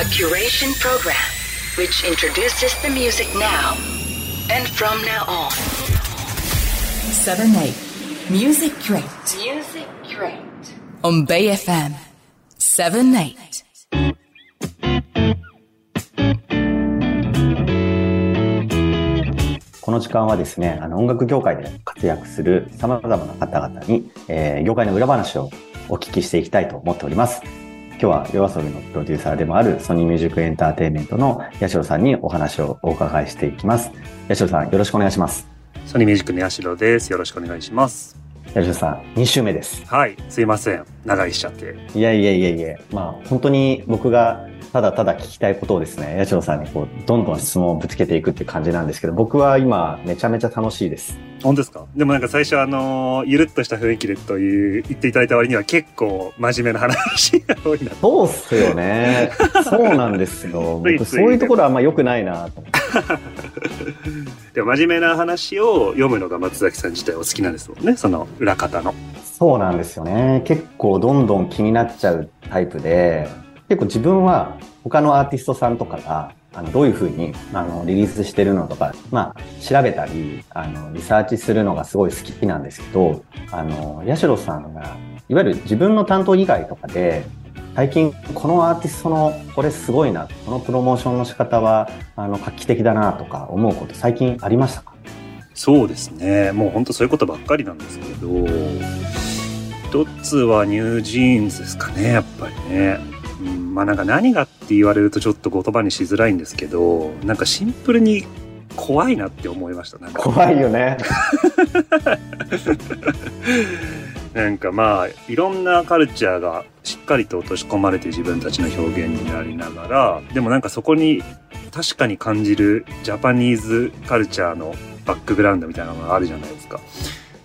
A curation program which introduces the music now and from now on. 7-8 Music Crate. Music Crate. On Bay FM 7-8.この時間はですね、音楽業界で活躍する様々な方々に、業界の裏話をお聞きしていきたいと思っております。今日はYOASOBIのプロデューサーでもあるソニーミュージックエンターテインメントの八代さんにお話をお伺いしていきます。八代さん、よろしくお願いします。ソニーミュージックの八代です。よろしくお願いします。八代さん、2週目です。はい、すいません。長居しちゃって。いや、まあ本当に僕がただただ聞きたいことをですね、八代さんにこうどんどん質問をぶつけていくって感じなんですけど、僕は今めちゃめちゃ楽しいです。本当ですか？でもなんか最初ゆるっとした雰囲気でという言っていただいた割には結構真面目な話が多いな。そうっすよね。そうなんですよ。僕そういうところはあんま良くないなと思って。でも真面目な話を読むのが松崎さん自体お好きなんですもんね、その裏方の。そうなんですよね。結構どんどん気になっちゃうタイプで、結構自分は他のアーティストさんとかがどういう風にリリースしてるのとか、まあ、調べたりリサーチするのがすごい好きなんですけど、八代さんがいわゆる自分の担当以外とかで最近このアーティストのこれすごいな、このプロモーションの仕方は画期的だなとか思うこと最近ありましたか？そうですね、もう本当そういうことばっかりなんですけど、一つはニュージーンズですかね、やっぱりね。まあ、なんか何がって言われるとちょっと言葉にしづらいんですけど、なんかシンプルに怖いなって思いました。なんか怖いよね。なんかまあいろんなカルチャーがしっかりと落とし込まれて自分たちの表現になりながら、でもなんかそこに確かに感じるジャパニーズカルチャーのバックグラウンドみたいなのがあるじゃないですか。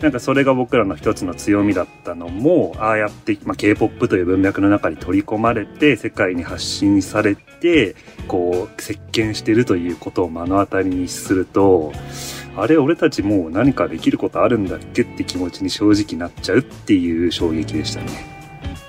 なんかそれが僕らの一つの強みだったのも、ああやって、まあ、K-POP という文脈の中に取り込まれて世界に発信されてこう席巻しているということを目の当たりにすると、あれ俺たちもう何かできることあるんだっけって気持ちに正直なっちゃうっていう衝撃でしたね。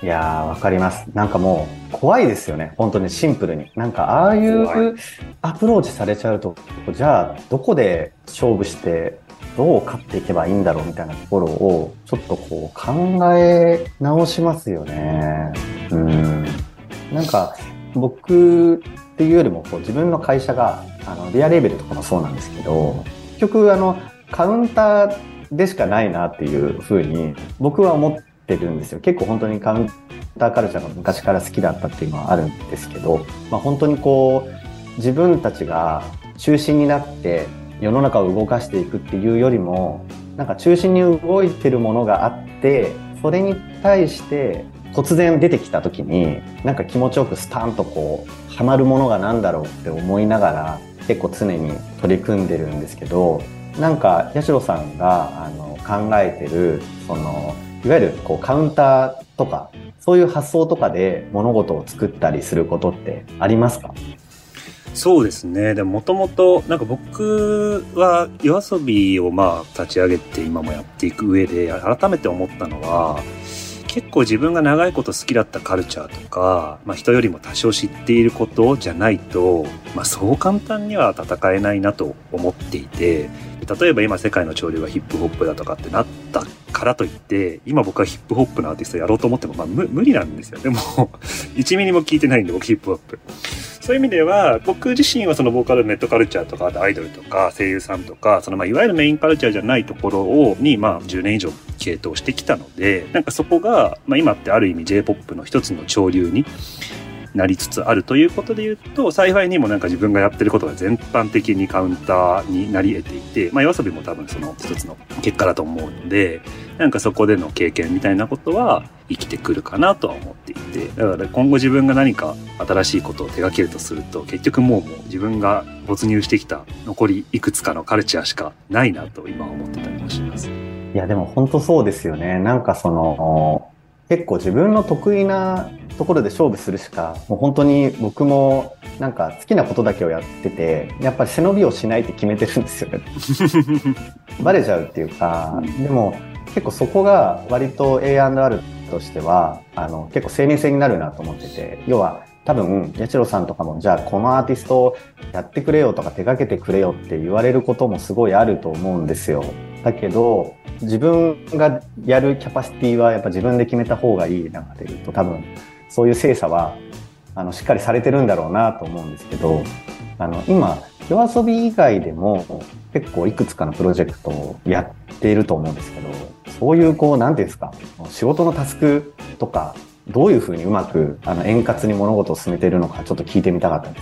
いやー、わかります。なんかもう怖いですよね、本当にシンプルに。なんかああいうアプローチされちゃうと、じゃあどこで勝負してどう勝っていけばいいんだろうみたいなところをちょっとこう考え直しますよね。なんか僕っていうよりもこう自分の会社がリアレーベルとかもそうなんですけど、結局カウンターでしかないなっていう風に僕は思ってるんですよ。結構本当にカウンターカルチャーが昔から好きだったっていうのはあるんですけど、まあ、本当にこう自分たちが中心になって世の中を動かしていくっていうよりも、なんか中心に動いてるものがあって、それに対して突然出てきた時になんか気持ちよくスタンとこうハマるものがなんだろうって思いながら結構常に取り組んでるんですけど、なんか八代さんが考えてるそのいわゆるこうカウンターとかそういう発想とかで物事を作ったりすることってありますか？そうですね。でももともとなんか僕はYOASOBIをまあ立ち上げて今もやっていく上で改めて思ったのは、結構自分が長いこと好きだったカルチャーとか、まあ、人よりも多少知っていることじゃないと、まあ、そう簡単には戦えないなと思っていて、例えば今世界の潮流がヒップホップだとかってなったからといって今僕はヒップホップのアーティストやろうと思ってもまあ無理なんですよ。でも1ミリも聞いてないんで僕ヒップホップ、そういう意味では僕自身はそのボーカルネットカルチャーとかアイドルとか声優さんとかそのまあいわゆるメインカルチャーじゃないところをにまあ10年以上系統してきたので、なんかそこがまあ今ってある意味 J-POP の一つの潮流になりつつあるということでいうと、幸いにもなんか自分がやってることが全般的にカウンターになり得ていて、まあYOASOBIも多分その一つの結果だと思うので、なんかそこでの経験みたいなことは生きてくるかなとは思っていて、だから今後自分が何か新しいことを手掛けるとすると結局もう自分が没入してきた残りいくつかのカルチャーしかないなと今は思ってたりもします。いやでも本当そうですよね。なんかその結構自分の得意なところで勝負するしか、もう本当に僕もなんか好きなことだけをやってて、やっぱり背伸びをしないって決めてるんですよね。バレちゃうっていうか、でも結構そこが割と A&R としては結構生命線になるなと思ってて、要は多分八代さんとかもじゃあこのアーティストをやってくれよとか手掛けてくれよって言われることもすごいあると思うんですよ。だけど自分がやるキャパシティはやっぱ自分で決めた方がいい中で言うと、多分そういう精査はしっかりされてるんだろうなと思うんですけど、今YOASOBI以外でも結構いくつかのプロジェクトをやっていると思うんですけど、そういうこう何ていうんですか、仕事のタスクとかどういうふうにうまく円滑に物事を進めているのかちょっと聞いてみたかったで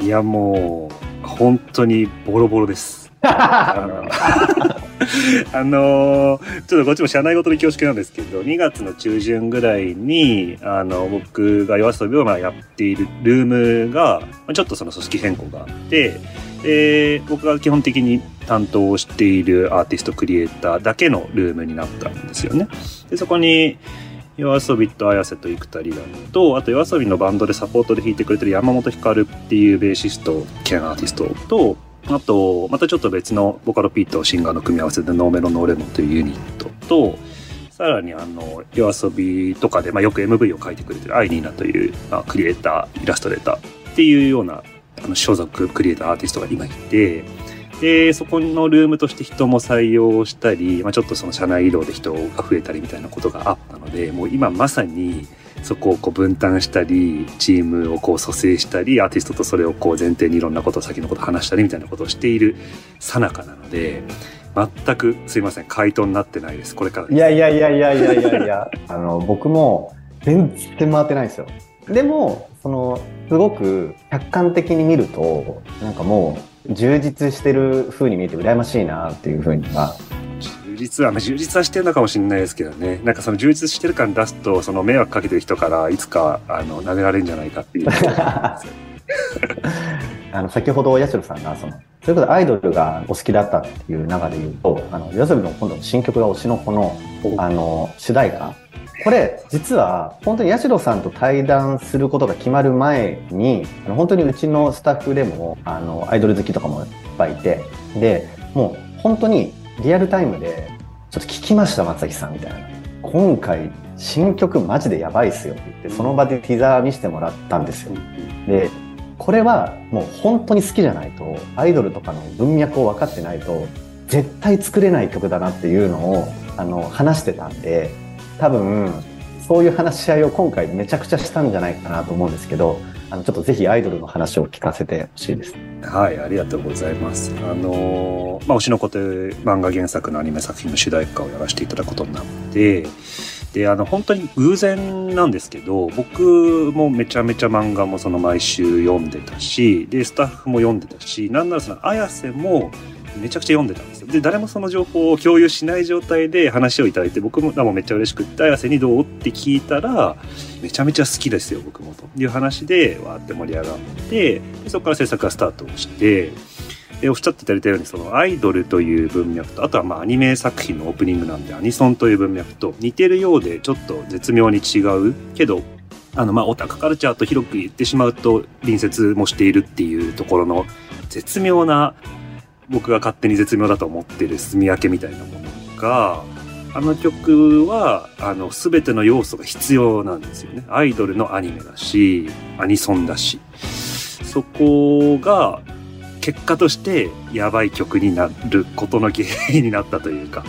す。いやもう本当にボロボロですちょっとこっちも社内ごとに恐縮なんですけど、2月の中旬ぐらいに僕がYOASOBIをやっているルームがちょっとその組織変更があって、僕が基本的に担当しているアーティストクリエイターだけのルームになったんですよね。でそこにYOASOBIと綾瀬と生田リラと、あとYOASOBIのバンドでサポートで弾いてくれてる山本光っていうベーシスト兼アーティストと、あとまたちょっと別のボカロピーとシンガーの組み合わせでノーメロノーレモンというユニットと、さらにYOASOBIとかで、よく MV を書いてくれてるアイニーナという、クリエイターイラストレーターっていうような所属クリエイターアーティストが今いて、でそこのルームとして人も採用したり、ちょっとその社内移動で人が増えたりみたいなことがあったので、もう今まさにそこをこう分担したり、チームをこう組成したり、アーティストとそれをこう前提にいろんなこと、先のこと話したりみたいなことをしているさなかなので、全くすいません、回答になってないです。これからです。いや僕も全然回ってないんですよ。でもすごく客観的に見るとなんかもう充実してる風に見えて羨ましいなっていう風には。充実はしてるのかもしれないですけどね。なんかその充実してる感出すと、その迷惑かけてる人からいつか投げられるんじゃないかっていう先ほど八代さんがそれこそアイドルがお好きだったっていう中で言うと、YOASOBIの今度の新曲が推しの子の主題歌、これ実は本当に八代さんと対談することが決まる前に、本当にうちのスタッフでもアイドル好きとかもいっぱいいて、でもう本当にリアルタイムでちょっと聞きました松崎さんみたいな、今回新曲マジでやばいっすよって言って、その場でティザー見せてもらったんですよ。でこれはもう本当に好きじゃないと、アイドルとかの文脈を分かってないと絶対作れない曲だなっていうのを話してたんで、多分そういう話し合いを今回めちゃくちゃしたんじゃないかなと思うんですけど、ちょっとぜひアイドルの話を聞かせてほしいです。はい、ありがとうございます。推しの子という漫画原作のアニメ作品の主題歌をやらせていただくことになって、で、本当に偶然なんですけど、僕もめちゃめちゃ漫画も毎週読んでたし、で、スタッフも読んでたし、なんなら綾瀬もめちゃくちゃ読んでたんですよ。で、誰もその情報を共有しない状態で話をいただいて、僕もめっちゃ嬉しくって、綾瀬にどうって聞いたら、めちゃめちゃ好きですよ、僕もという話で、わーって盛り上がって、でそこから制作がスタートして、おっしゃっていただいたように、アイドルという文脈と、あとはアニメ作品のオープニングなんで、アニソンという文脈と似てるようで、ちょっと絶妙に違うけど、オタクカルチャーと広く言ってしまうと、隣接もしているっていうところの絶妙な、僕が勝手に絶妙だと思ってる住み分けみたいなものが、あの曲は全ての要素が必要なんですよね。アイドルのアニメだし、アニソンだし、そこが結果としてやばい曲になることの原因になったというか、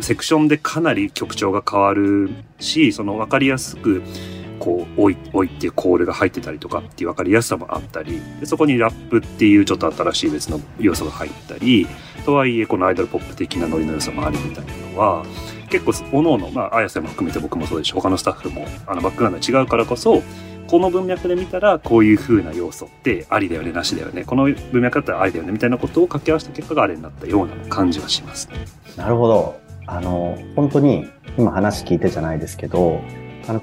セクションでかなり曲調が変わるし、分かりやすくこうおいっていうコールが入ってたりとかっていう分かりやすさもあったり、でそこにラップっていうちょっと新しい別の要素が入ったりとはいえ、このアイドルポップ的なノリの要素もあるみたいなのは、結構各々綾瀬も含めて僕もそうですし、他のスタッフもバックグラウンドが違うからこそ、この文脈で見たらこういう風な要素ってありだよね、なしだよね、この文脈だったらありだよねみたいなことを掛け合わせた結果があれになったような感じはしますね。なるほど。本当に今話聞いてじゃないですけど、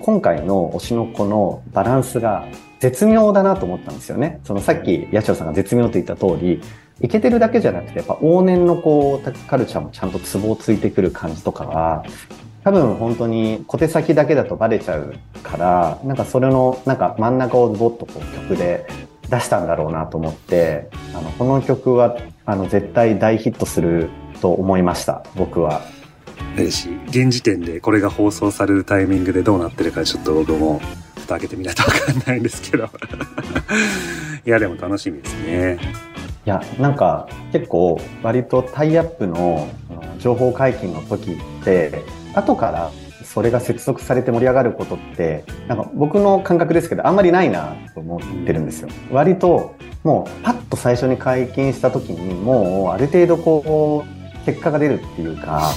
今回の推しの子のバランスが絶妙だなと思ったんですよね。さっき八代さんが絶妙と言った通り、イケてるだけじゃなくて、やっぱ往年のオタクカルチャーもちゃんとツボをついてくる感じとかは、多分本当に小手先だけだとバレちゃうから、それの真ん中をズボッと曲で出したんだろうなと思って、この曲は絶対大ヒットすると思いました、僕は。現時点でこれが放送されるタイミングでどうなってるか、ちょっと僕もと開けてみないと分かんないんですけどいやでも楽しみですね。いやなんか結構割とタイアップの情報解禁の時って後からそれが接続されて盛り上がることってなんか僕の感覚ですけどあんまりないなと思ってるんですよ。割ともうパッと最初に解禁した時にもうある程度こう結果が出るっていうか、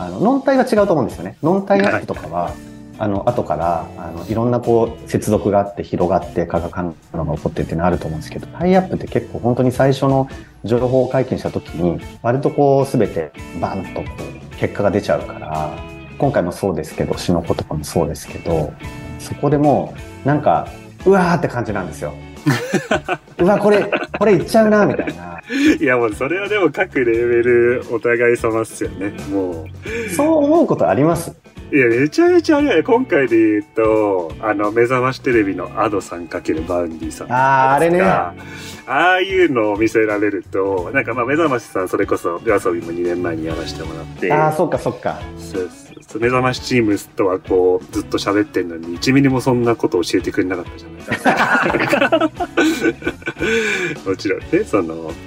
ノンタイは違うと思うんですよね。ノンタイアップとかは、後からいろんなこう接続があって広がって化学反応が起こってっていうのがあると思うんですけど、タイアップって結構本当に最初の情報解禁した時に割とこう全てバンとこう結果が出ちゃうから、今回もそうですけどシノコとかもそうですけど、そこでもうなんかうわーって感じなんですようわこれいっちゃうなみたいな。いやもうそれはでも各レベルお互い様っすよね。もうそう思うことあります。いやめちゃめちゃあれやね。今回で言うと目覚ましテレビのAdoさん×バウンディさん、あれね、ああいうのを見せられるとなんかまあ目覚ましさんそれこそYOASOBIも2年前にやらせてもらって、ああそっかそっか、そう目覚ましチームとはこうずっと喋ってんのに1ミリもそんなこと教えてくれなかったじゃないですかもちろんね、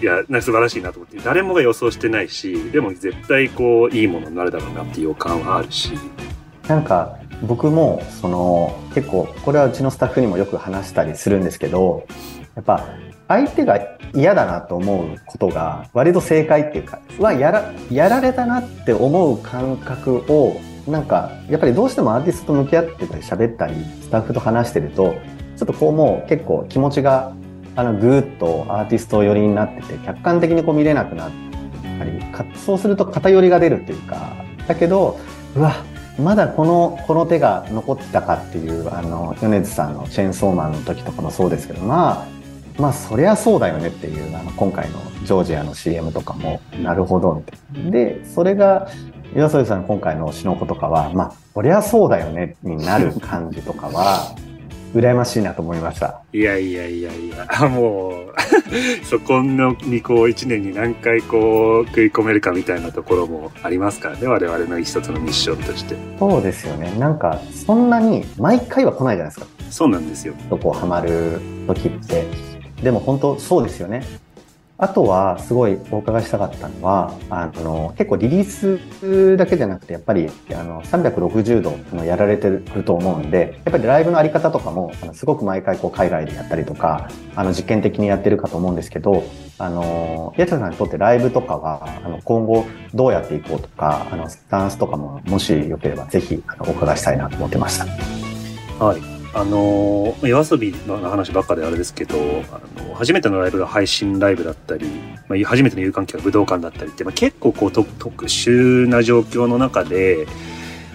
いやなんか素晴らしいなと思って、誰もが予想してないし、でも絶対こういいものになるだろうなっていう予感はあるし、なんか僕も結構これはうちのスタッフにもよく話したりするんですけど、やっぱ相手が嫌だなと思うことが割と正解っていうかはやられたなって思う感覚をなんかやっぱりどうしてもアーティストと向き合ってたり喋ったりスタッフと話してるとちょっとこうもう結構気持ちがぐーっとアーティスト寄りになってて客観的にこう見れなくなったり、そうすると偏りが出るっていうか、だけどうわまだこの手が残ってたかっていう米津さんのチェーンソーマンの時とかもそうですけど、まあそりゃそうだよねっていう今回のジョージアの CM とかもなるほどみたいな。でそれがYOASOBIさんの今回のシノコとかはまあそりゃそうだよねになる感じとかは羨ましいなと思いました。いやいやいやいやもうそこにこう一年に何回こう食い込めるかみたいなところもありますからね、我々の一つのミッションとして。そうですよね。なんかそんなに毎回は来ないじゃないですか。そうなんですよ。こうハマる時ってでも本当そうですよね。あとはすごいお伺いしたかったのは結構リリースだけじゃなくてやっぱり360度やられてると思うんで、やっぱりライブのあり方とかもすごく毎回こう海外でやったりとか実験的にやってるかと思うんですけど、八千代さんにとってライブとかは今後どうやっていこうとかスタンスとかももしよければぜひお伺いしたいなと思ってました。はい、YOASOBI の話ばっかであれですけど初めてのライブが配信ライブだったり、初めての有観客が武道館だったりって、結構こう特殊な状況の中で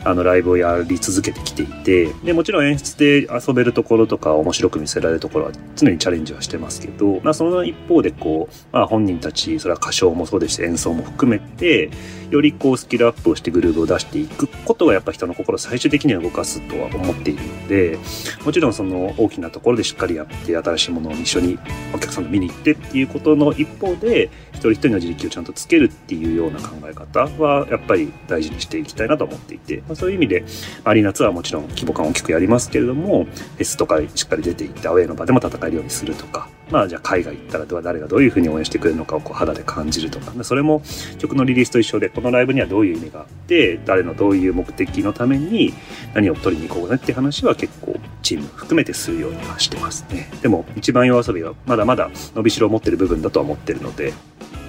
ライブをやり続けてきていて、でもちろん演出で遊べるところとか面白く見せられるところは常にチャレンジはしてますけど、その一方でこう、本人たちそれは歌唱もそうですし演奏も含めてよりこうスキルアップをしてグルーブを出していくことがやっぱ人の心を最終的には動かすとは思っているので、もちろんその大きなところでしっかりやって新しいものを一緒にお客さんと見に行ってっていうことの一方で一人一人の自力をちゃんとつけるっていうような考え方はやっぱり大事にしていきたいなと思っていて、そういう意味でアリーナツアーはもちろん規模感大きくやりますけれども、フェスとかしっかり出ていってアウェイの場でも戦えるようにするとか、じゃあ海外行ったらでは誰がどういうふうに応援してくれるのかをこう肌で感じるとか、それも曲のリリースと一緒でこのライブにはどういう意味があって誰のどういう目的のために何を取りに行こうねって話は結構チーム含めてするようにはしてますね。でも一番YOASOBIはまだまだ伸びしろを持ってる部分だとは思ってるので、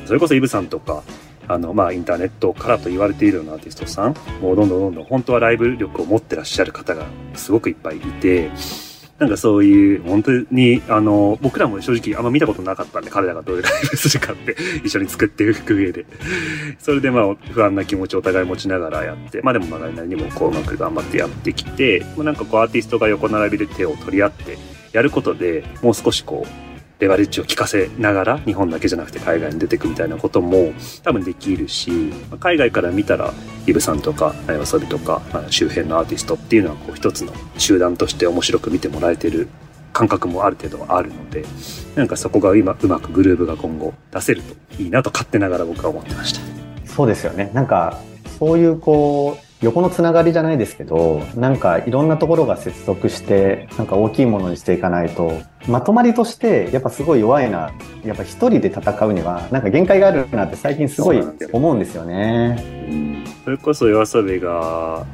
それこそイブさんとかインターネットからと言われているようなアーティストさんもうどんどん本当はライブ力を持ってらっしゃる方がすごくいっぱいいて、なんかそういう本当に僕らも正直あんま見たことなかったんで、彼らがどういうライブするかって一緒に作っていく上でそれで不安な気持ちをお互い持ちながらやってでも何々にもうまく頑張ってやってきて、なんかこうアーティストが横並びで手を取り合ってやることでもう少しこうレバレッジを効かせながら日本だけじゃなくて海外に出てくみたいなことも多分できるし、海外から見たらイブさんとかYOASOBIとか周辺のアーティストっていうのはこう一つの集団として面白く見てもらえてる感覚もある程度はあるので、なんかそこが今うまくグルーブが今後出せるといいなと勝手ながら僕は思ってました。そうですよね。なんかそういうこう横のつながりじゃないですけど、なんかいろんなところが接続してなんか大きいものにしていかないと、まとまりとしてやっぱすごい弱いな、やっぱ一人で戦うにはなんか限界があるなって最近すごい思うんですよね。それこそYOASOBIが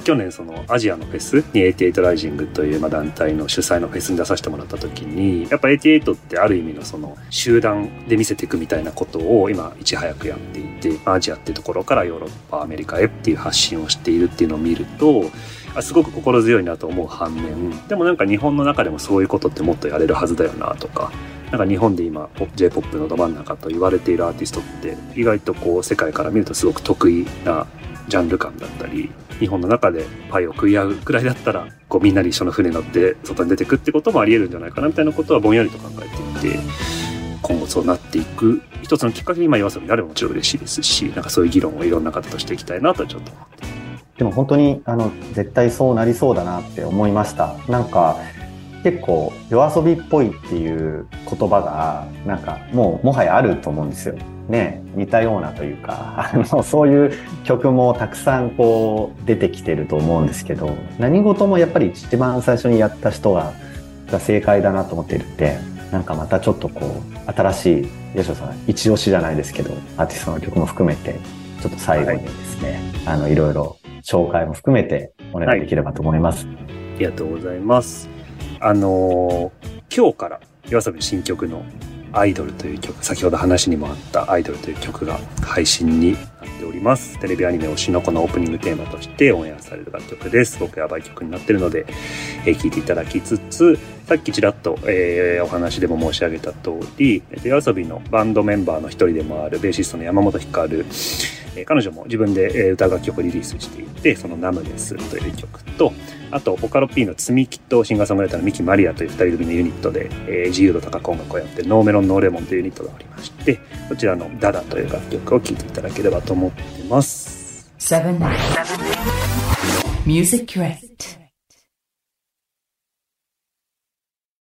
去年そのアジアのフェスに88ライジングという団体の主催のフェスに出させてもらった時に、やっぱ88ってある意味のその集団で見せていくみたいなことを今いち早くやっていて、アジアっていうところからヨーロッパ、アメリカへっていう発信をしているっていうのを見ると、すごく心強いなと思う反面、でもなんか日本の中でもそういうことってもっとやれるはずだよなとか、なんか日本で今 J-POP のど真ん中と言われているアーティストって意外とこう世界から見るとすごく得意なジャンル感だったり、日本の中でパイを食い合うくらいだったらこうみんなで一緒の船に乗って外に出てくってこともあり得るんじゃないかなみたいなことはぼんやりと考えていて、今後そうなっていく一つのきっかけに今YOASOBIになるのももちろん嬉しいですし、なんかそういう議論をいろんな方としていきたいなとちょっと思ってます。でも本当に絶対そうなりそうだなって思いました。なんか結構YOASOBIっぽいっていう言葉がなんかもはやあると思うんですよ。ね、似たようなというか、そういう曲もたくさんこう出てきてると思うんですけど、何事もやっぱり一番最初にやった人が正解だなと思っているって、なんかまたちょっとこう新しいYOASOBIさん一押しじゃないですけど、アーティストの曲も含めてちょっと最後にですね、はい、いろいろ紹介も含めてお願いできればと思います。はい、ありがとうございます。今日からYOASOBIの新曲のアイドルという曲、先ほど話にもあったアイドルという曲が配信になっております。テレビアニメ推しの子のオープニングテーマとしてオンエアされる楽曲です。すごくやばい曲になっているので、聴いていただきつつ、さっきちらっと、お話でも申し上げた通り、YOASOBIのバンドメンバーの一人でもあるベーシストの山本光、彼女も自分で歌楽曲をリリースしていて、そのナムネスという曲と、あとボカロ P のツミキとシンガーソングライターのミキマリアという二人組のユニットで、自由度高く音楽をやってノーメロンノーレモンというユニットがおりまして、こちらのダダという楽曲を聴いていただければと思ってます。7 Music Rate